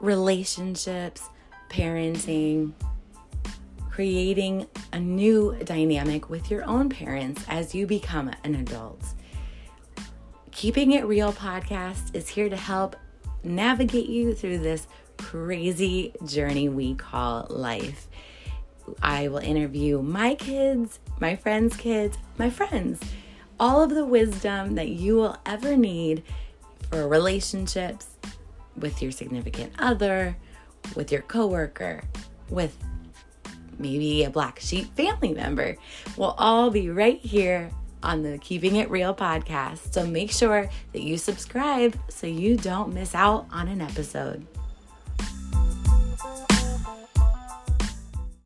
relationships, parenting, creating a new dynamic with your own parents as you become an adult. Keeping It Real podcast is here to help navigate you through this crazy journey we call life. I will interview my kids, my friends' kids, my friends, all of the wisdom that you will ever need for relationships with your significant other, with your coworker, with maybe a black sheep family member. We'll all be right here on the Keeping It Real podcast. So make sure that you subscribe so you don't miss out on an episode.